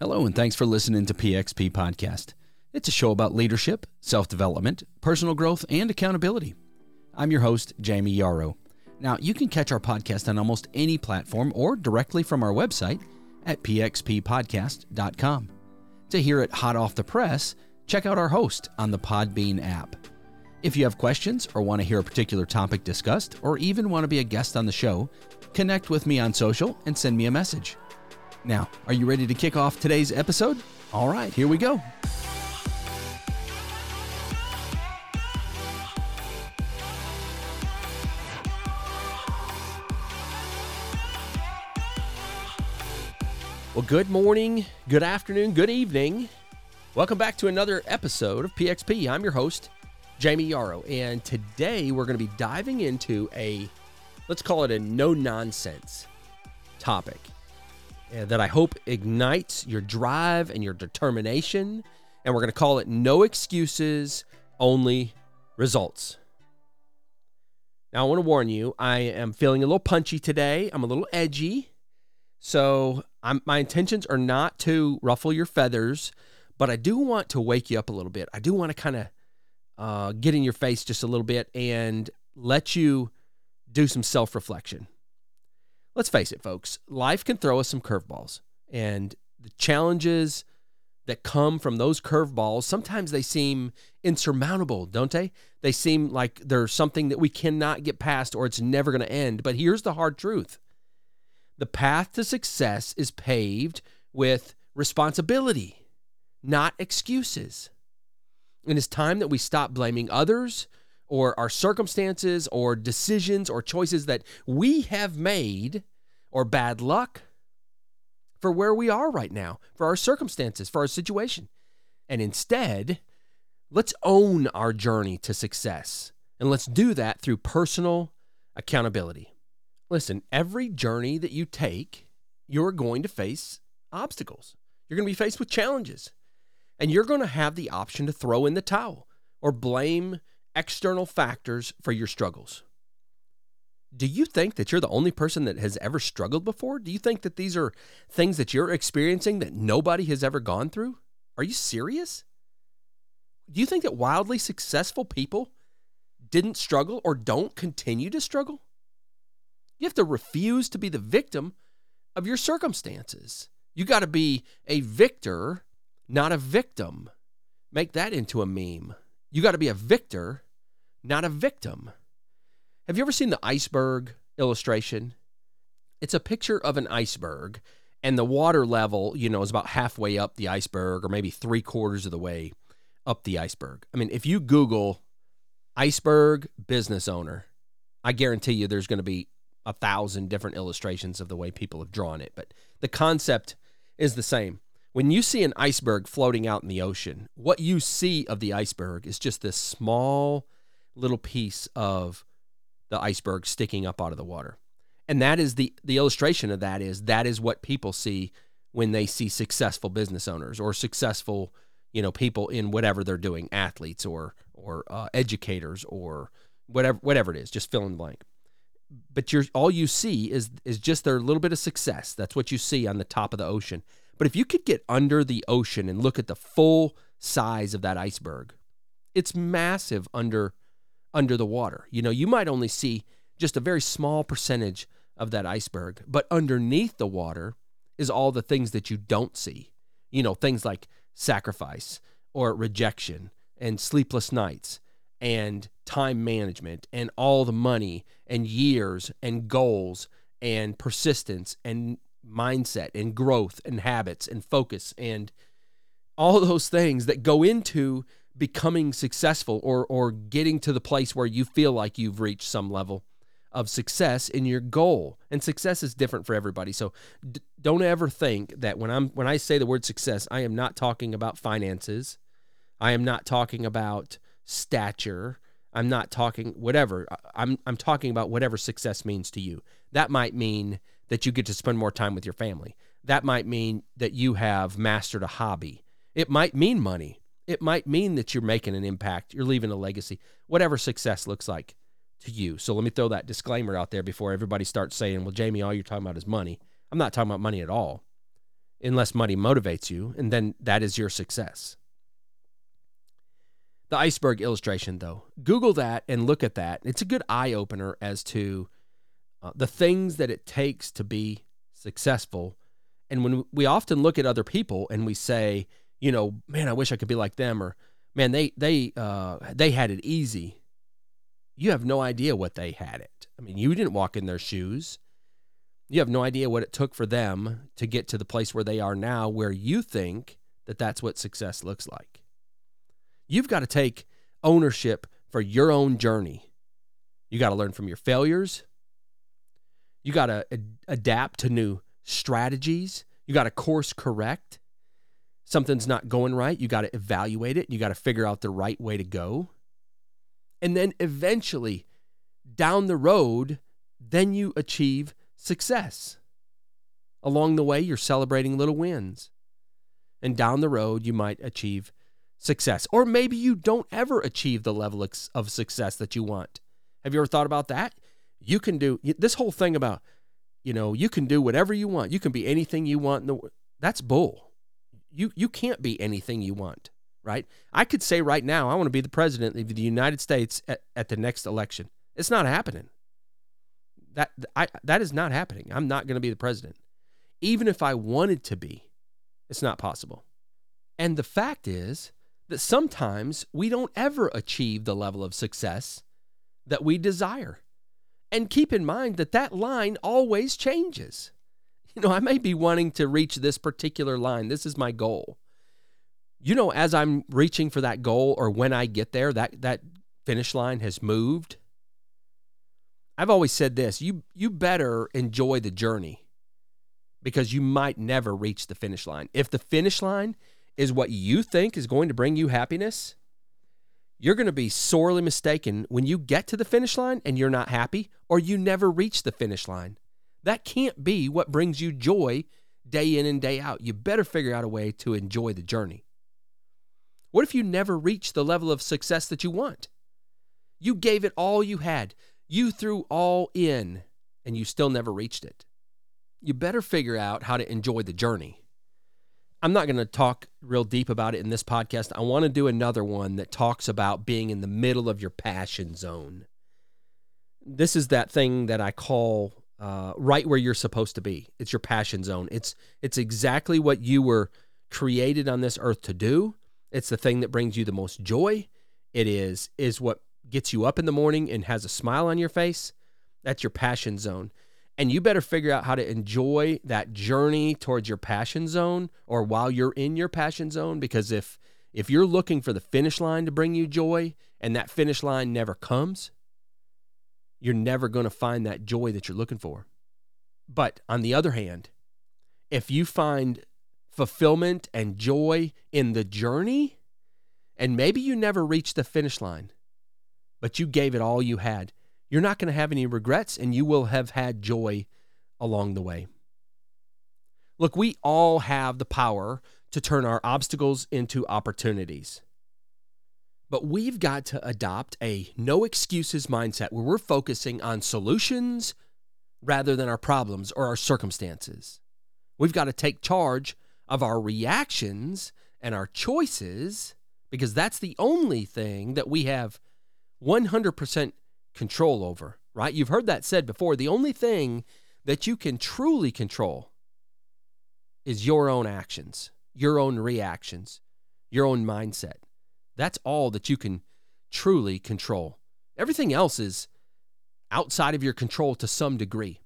Hello, and thanks for listening to PXP Podcast. It's a show about leadership, self-development, personal growth, and accountability. I'm your host, Jamie Yarroch. Now, you can catch our podcast on almost any platform or directly from our website at PxPpodcast.com. To hear it hot off the press, check out our host on the Podbean app. If you have questions or want to hear a particular topic discussed or even want to be a guest on the show, connect with me on social and send me a message. Now, are you ready to kick off today's episode? All right, here we go. Well, good morning, good afternoon, good evening. Welcome back to another episode of PXP. I'm your host, Jamie Yarroch, and today we're going to be diving into a, let's call it a no-nonsense topic that I hope ignites your drive and your determination, and we're going to call it No Excuses, Only Results. Now, I want to warn you, I am feeling a little punchy today. I'm a little edgy, so my intentions are not to ruffle your feathers, but I do want to wake you up a little bit. I do want to kind of get in your face just a little bit and let you do some self-reflection. Let's face it, folks. Life can throw us some curveballs, and the challenges that come from those curveballs, sometimes they seem insurmountable, don't they? They seem like there's something that we cannot get past or it's never going to end. But here's the hard truth. The path to success is paved with responsibility, not excuses. And it's time that we stop blaming others or our circumstances or decisions or choices that we have made or bad luck for where we are right now, for our circumstances, for our situation. And instead, let's own our journey to success. And let's do that through personal accountability. Listen, every journey that you take, you're going to face obstacles. You're going to be faced with challenges. And you're going to have the option to throw in the towel or blame external factors for your struggles. Do you think that you're the only person that has ever struggled before? Do you think that these are things that you're experiencing that nobody has ever gone through? Are you serious? Do you think that wildly successful people didn't struggle or don't continue to struggle? You have to refuse to be the victim of your circumstances. You got to be a victor, not a victim. Make that into a meme. You got to be a victor, not a victim. Have you ever seen the iceberg illustration? It's a picture of an iceberg, and the water level, is about halfway up the iceberg or maybe 3/4 of the way up the iceberg. I mean, if you Google iceberg business owner, I guarantee you there's going to be 1,000 different illustrations of the way people have drawn it, but the concept is the same. When you see an iceberg floating out in the ocean, what you see of the iceberg is just this small little piece of the iceberg sticking up out of the water. And that is the illustration of that is what people see when they see successful business owners or successful, people in whatever they're doing, athletes or educators or whatever it is, just fill in the blank. But all you see is just their little bit of success. That's what you see on the top of the ocean. But if you could get under the ocean and look at the full size of that iceberg, it's massive under the water. You might only see just a very small percentage of that iceberg, but underneath the water is all the things that you don't see. Things like sacrifice or rejection and sleepless nights and time management and all the money and years and goals and persistence and mindset and growth and habits and focus and all those things that go into becoming successful or getting to the place where you feel like you've reached some level of success in your goal. And success is different for everybody. So don't ever think that when I say the word success, I am not talking about finances. I am not talking about stature. I'm not talking whatever. I'm talking about whatever success means to you. That might mean that you get to spend more time with your family. That might mean that you have mastered a hobby. It might mean money. It might mean that you're making an impact. You're leaving a legacy. Whatever success looks like to you. So let me throw that disclaimer out there before everybody starts saying, well, Jamie, all you're talking about is money. I'm not talking about money at all. unless money motivates you, and then that is your success. The iceberg illustration, though, Google that and look at that. It's a good eye-opener as to the things that it takes to be successful. And when we often look at other people and we say, you know, man, I wish I could be like them, or man, they had it easy. You have no idea what they had it. I mean, you didn't walk in their shoes. You have no idea what it took for them to get to the place where they are now, where you think that that's what success looks like. You've got to take ownership for your own journey. You got to learn from your failures. You got to adapt to new strategies. You got to course correct. Something's not going right. You got to evaluate it. You got to figure out the right way to go. And then eventually, down the road, then you achieve success. Along the way, you're celebrating little wins. And down the road, you might achieve success. Or maybe you don't ever achieve the level of success that you want. Have you ever thought about that? You can do this whole thing about, you know, you can do whatever you want. You can be anything you want in the world. That's bull. You can't be anything you want, right? I could say right now, I want to be the president of the United States at the next election. It's not happening. That is not happening. I'm not going to be the president. Even if I wanted to be, it's not possible. And the fact is that sometimes we don't ever achieve the level of success that we desire. And keep in mind that that line always changes. You know, I may be wanting to reach this particular line. This is my goal. You know, as I'm reaching for that goal, or when I get there, that finish line has moved. I've always said this, you better enjoy the journey, because you might never reach the finish line. If the finish line is what you think is going to bring you happiness, you're going to be sorely mistaken when you get to the finish line and you're not happy, or you never reach the finish line. That can't be what brings you joy day in and day out. You better figure out a way to enjoy the journey. What if you never reach the level of success that you want? You gave it all you had. You threw all in, and you still never reached it. You better figure out how to enjoy the journey. I'm not going to talk real deep about it in this podcast. I want to do another one that talks about being in the middle of your passion zone. This is that thing that I call right where you're supposed to be. It's your passion zone. It's exactly what you were created on this earth to do. It's the thing that brings you the most joy. It is what gets you up in the morning and has a smile on your face. That's your passion zone. And you better figure out how to enjoy that journey towards your passion zone, or while you're in your passion zone, because if you're looking for the finish line to bring you joy and that finish line never comes, you're never going to find that joy that you're looking for. But on the other hand, if you find fulfillment and joy in the journey, and maybe you never reach the finish line, but you gave it all you had, you're not going to have any regrets, and you will have had joy along the way. Look, we all have the power to turn our obstacles into opportunities. But we've got to adopt a no excuses mindset, where we're focusing on solutions rather than our problems or our circumstances. We've got to take charge of our reactions and our choices, because that's the only thing that we have 100% control over, right? You've heard that said before. The only thing that you can truly control is your own actions, your own reactions, your own mindset. That's all that you can truly control. Everything else is outside of your control to some degree.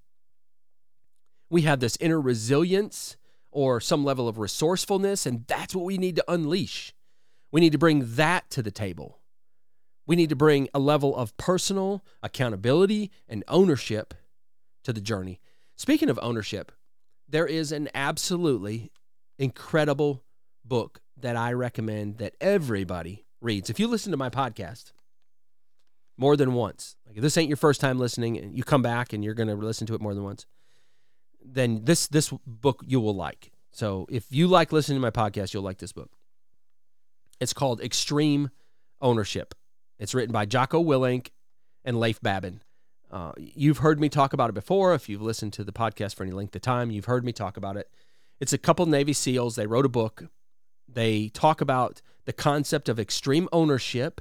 We have this inner resilience, or some level of resourcefulness, and that's what we need to unleash. We need to bring that to the table. We need to bring a level of personal accountability and ownership to the journey. Speaking of ownership, there is an absolutely incredible book that I recommend that everybody reads. If you listen to my podcast more than once, like if this ain't your first time listening and you come back and you're going to listen to it more than once, then this book you will like. So if you like listening to my podcast, you'll like this book. It's called Extreme Ownership. It's written by Jocko Willink and Leif Babin. You've heard me talk about it before. If you've listened to the podcast for any length of time, you've heard me talk about it. It's a couple Navy SEALs. They wrote a book. They talk about the concept of extreme ownership.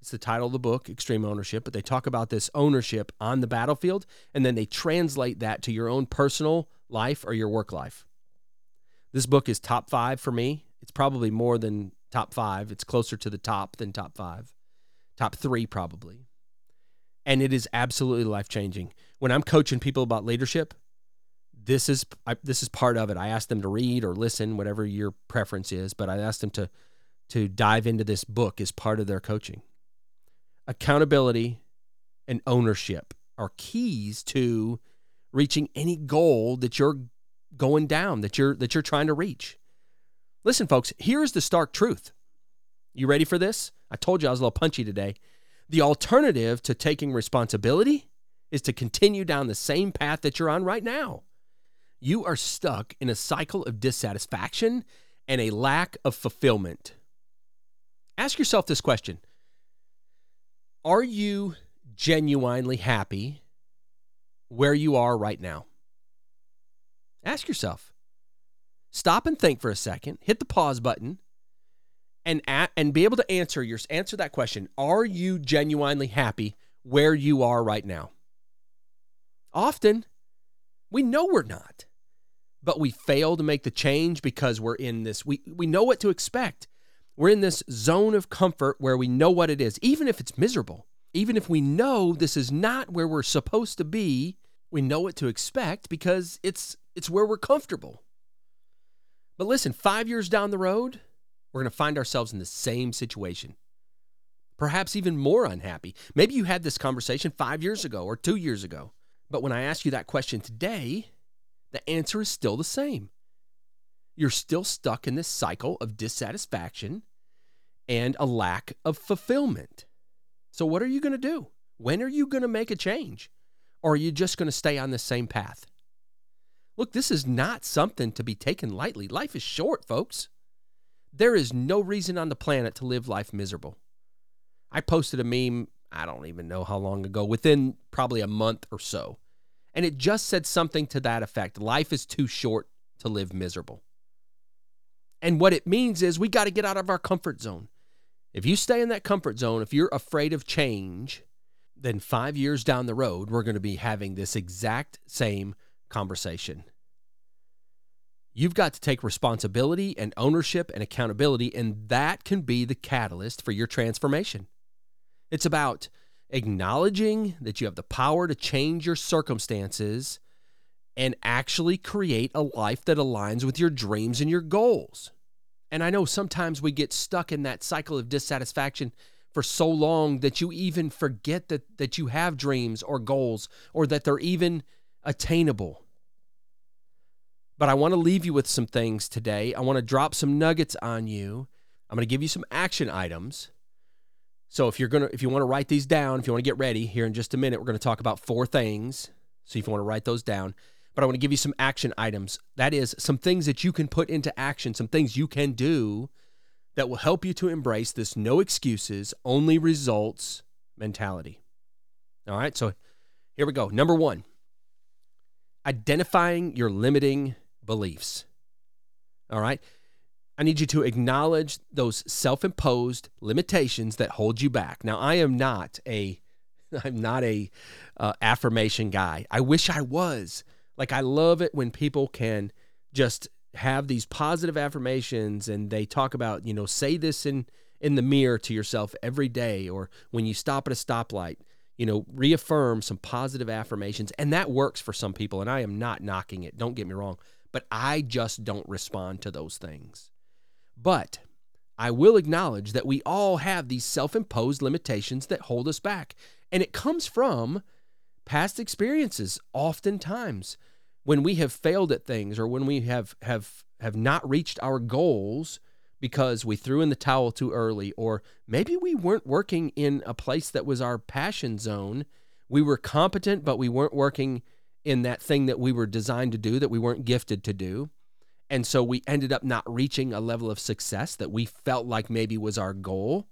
It's the title of the book, Extreme Ownership, but they talk about this ownership on the battlefield, and then they translate that to your own personal life or your work life. This book is top 5 for me. It's probably more than top 5. It's closer to the top than top 5. Top 3 probably. And it is absolutely life-changing. When I'm coaching people about leadership, this is part of it. I ask them to read or listen, whatever your preference is, but I ask them to dive into this book as part of their coaching. Accountability and ownership are keys to reaching any goal that you're going down, that you're trying to reach. Listen, folks, here's the stark truth. You ready for this? I told you I was a little punchy today. The alternative to taking responsibility is to continue down the same path that you're on right now. You are stuck in a cycle of dissatisfaction and a lack of fulfillment. Ask yourself this question. Are you genuinely happy where you are right now? Ask yourself. Stop and think for a second. Hit the pause button and be able to answer that question. Are you genuinely happy where you are right now? Often, we know we're not, but we fail to make the change because we're in this. We know what to expect. We're in this zone of comfort where we know what it is, even if it's miserable. Even if we know this is not where we're supposed to be, we know what to expect because it's where we're comfortable. But listen, 5 years down the road, we're going to find ourselves in the same situation, perhaps even more unhappy. Maybe you had this conversation 5 years ago or 2 years ago, but when I ask you that question today, the answer is still the same. You're still stuck in this cycle of dissatisfaction and a lack of fulfillment. So what are you going to do? When are you going to make a change? Or are you just going to stay on the same path? Look, this is not something to be taken lightly. Life is short, folks. There is no reason on the planet to live life miserable. I posted a meme, I don't even know how long ago, within probably a month or so. And it just said something to that effect. Life is too short to live miserable. And what it means is we got to get out of our comfort zone. If you stay in that comfort zone, if you're afraid of change, then 5 years down the road, we're going to be having this exact same conversation. You've got to take responsibility and ownership and accountability, and that can be the catalyst for your transformation. It's about acknowledging that you have the power to change your circumstances and actually create a life that aligns with your dreams and your goals. And I know sometimes we get stuck in that cycle of dissatisfaction for so long that you even forget that you have dreams or goals or that they're even attainable. But I want to leave you with some things today. I want to drop some nuggets on you. I'm going to give you some action items. So if you want to write these down, if you want to get ready, here in just a minute, we're going to talk about 4 things. So if you want to write those down. But I want to give you some action items. That is, some things that you can put into action, some things you can do that will help you to embrace this no excuses, only results mentality. All right, so here we go. Number 1, identifying your limiting beliefs. All right, I need you to acknowledge those self-imposed limitations that hold you back. Now, I'm not a affirmation guy. I wish I was. Like, I love it when people can just have these positive affirmations and they talk about, you know, say this in the mirror to yourself every day, or when you stop at a stoplight, you know, reaffirm some positive affirmations. And that works for some people, and I am not knocking it. Don't get me wrong. But I just don't respond to those things. But I will acknowledge that we all have these self-imposed limitations that hold us back. And it comes from past experiences, oftentimes, when we have failed at things or when we have not reached our goals because we threw in the towel too early, or maybe we weren't working in a place that was our passion zone. We were competent, but we weren't working in that thing that we were designed to do, that we weren't gifted to do. And so we ended up not reaching a level of success that we felt like maybe was our goal.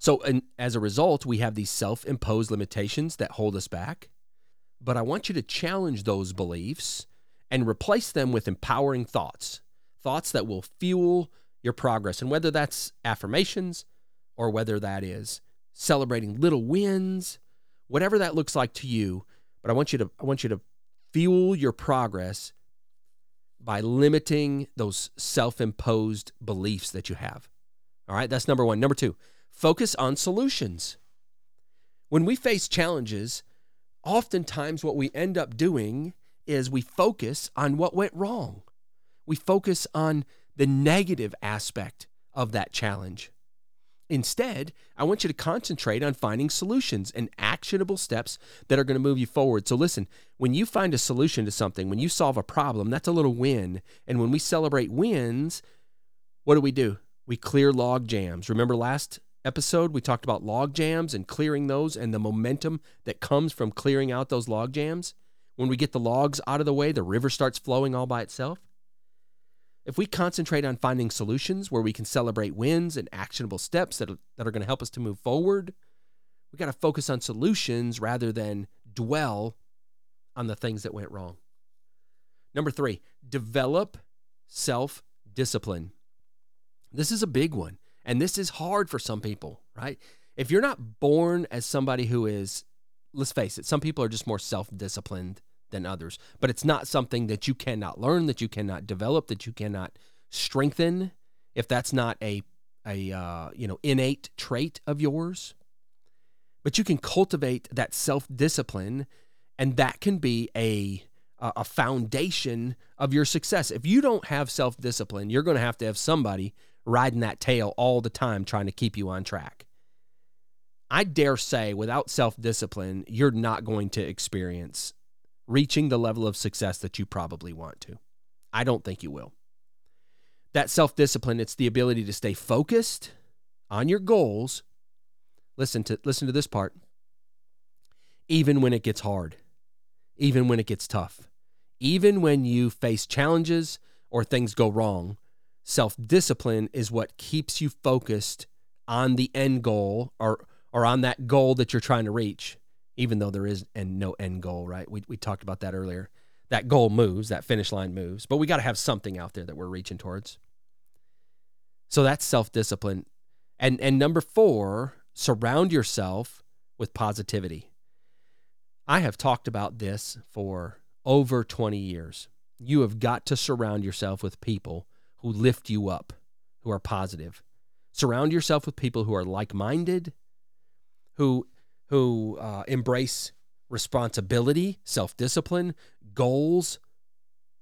So, and as a result, we have these self-imposed limitations that hold us back. But I want you to challenge those beliefs and replace them with empowering thoughts, thoughts that will fuel your progress. And whether that's affirmations or whether that is celebrating little wins, whatever that looks like to you, but I want you to fuel your progress by limiting those self-imposed beliefs that you have. All right, that's number one. Number two, focus on solutions. When we face challenges, oftentimes what we end up doing is we focus on what went wrong. We focus on the negative aspect of that challenge. Instead, I want you to concentrate on finding solutions and actionable steps that are going to move you forward. So listen, when you find a solution to something, when you solve a problem, that's a little win. And when we celebrate wins, what do? We clear log jams. Remember last episode, we talked about log jams and clearing those and the momentum that comes from clearing out those log jams. When we get the logs out of the way, the river starts flowing all by itself. If we concentrate on finding solutions where we can celebrate wins and actionable steps that are going to help us to move forward, we got to focus on solutions rather than dwell on the things that went wrong. Number three, develop self-discipline. This is a big one, and this is hard for some people, right? If you're not born as somebody who is, let's face it, some people are just more self-disciplined than others, but it's not something that you cannot learn, that you cannot develop, that you cannot strengthen. If that's not a innate trait of yours, but you can cultivate that self-discipline, and that can be a foundation of your success. If you don't have self-discipline, you're going to have somebody riding that tail all the time trying to keep you on track. I dare say, without self-discipline, you're not going to experience reaching the level of success that you probably want to. I don't think you will. That self-discipline, it's the ability to stay focused on your goals. Listen to this part. Even when it gets hard, even when it gets tough, even when you face challenges or things go wrong, self-discipline is what keeps you focused on the end goal or on that goal that you're trying to reach. Even though there is no end goal, right? We talked about that earlier. That goal moves, that finish line moves, but we got to have something out there that we're reaching towards. So that's self-discipline. And number four, surround yourself with positivity. I have talked about this for over 20 years. You have got to surround yourself with people who lift you up, who are positive. Surround yourself with people who are like-minded, who embrace responsibility, self-discipline, goals,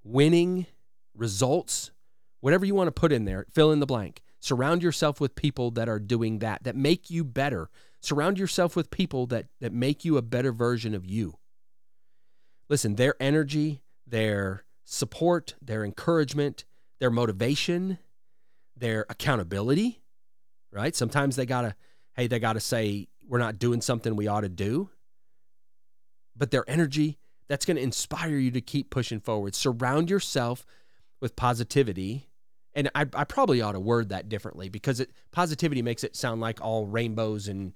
winning, results, whatever you want to put in there, fill in the blank. Surround yourself with people that are doing that make you better. Surround yourself with people that make you a better version of you. Listen, their energy, their support, their encouragement, their motivation, their accountability, right? Sometimes they got to say, we're not doing something we ought to do, but their energy, that's going to inspire you to keep pushing forward. Surround yourself with positivity. And I probably ought to word that differently, because positivity makes it sound like all rainbows and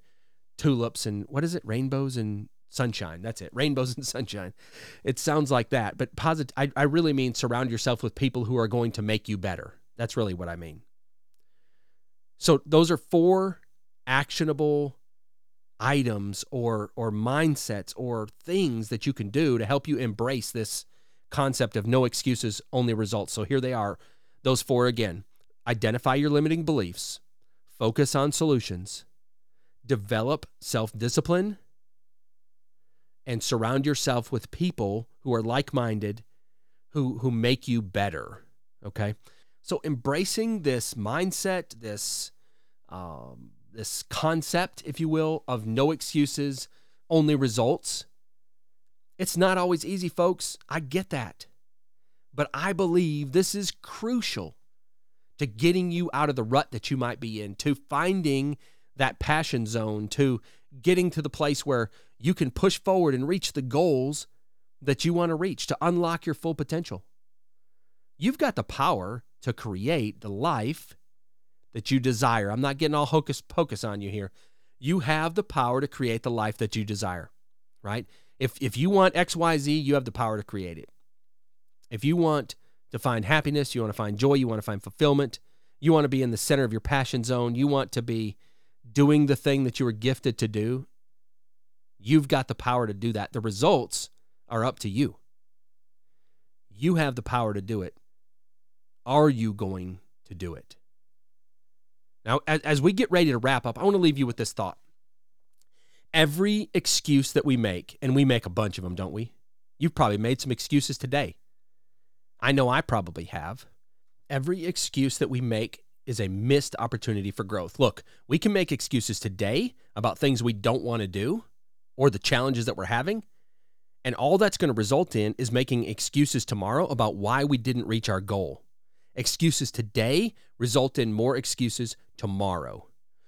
tulips and what is it? Rainbows and sunshine. That's it. Rainbows and sunshine. It sounds like that, but I really mean surround yourself with people who are going to make you better. That's really what I mean. So those are four actionable items or mindsets or things that you can do to help you embrace this concept of no excuses, only results. So here they are. Those four again: identify your limiting beliefs, focus on solutions, develop self-discipline, and surround yourself with people who are like-minded, who make you better. Okay. So embracing this mindset, this concept, if you will, of no excuses, only results. It's not always easy, folks. I get that. But I believe this is crucial to getting you out of the rut that you might be in, to finding that passion zone, to getting to the place where you can push forward and reach the goals that you want to reach, to unlock your full potential. You've got the power to create the life that you desire. I'm not getting all hocus pocus on you here. You have the power to create the life that you desire, right? If you want XYZ, you have the power to create it. If you want to find happiness, you want to find joy, you want to find fulfillment, you want to be in the center of your passion zone, you want to be doing the thing that you were gifted to do, you've got the power to do that. The results are up to you. You have the power to do it. Are you going to do it? Now, as we get ready to wrap up, I want to leave you with this thought. Every excuse that we make, and we make a bunch of them, don't we? You've probably made some excuses today. I know I probably have. Every excuse that we make is a missed opportunity for growth. Look, we can make excuses today about things we don't want to do or the challenges that we're having, and all that's going to result in is making excuses tomorrow about why we didn't reach our goal. Excuses today result in more excuses tomorrow.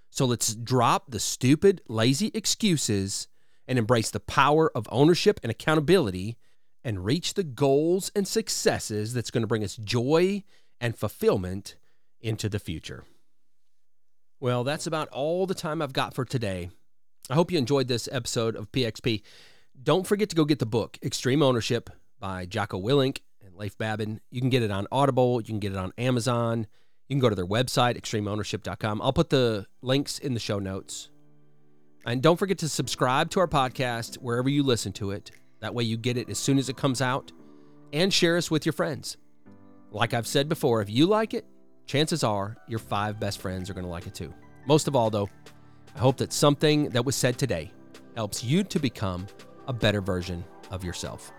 So let's drop the stupid, lazy excuses and embrace the power of ownership and accountability and reach the goals and successes that's going to bring us joy and fulfillment into the future. Well, that's about all the time I've got for today. I hope you enjoyed this episode of PXP. Don't forget to go get the book, Extreme Ownership by Jocko Willink and Leif Babin. You can get it on Audible. You can get it on Amazon. You can go to their website, extremeownership.com. I'll put the links in the show notes. And don't forget to subscribe to our podcast wherever you listen to it. That way you get it as soon as it comes out, and share us with your friends. Like I've said before, if you like it, chances are your 5 best friends are going to like it too. Most of all, though, I hope that something that was said today helps you to become a better version of yourself.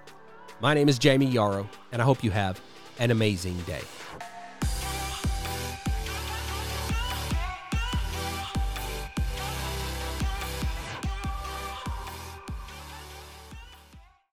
My name is Jamie Yarroch, and I hope you have an amazing day.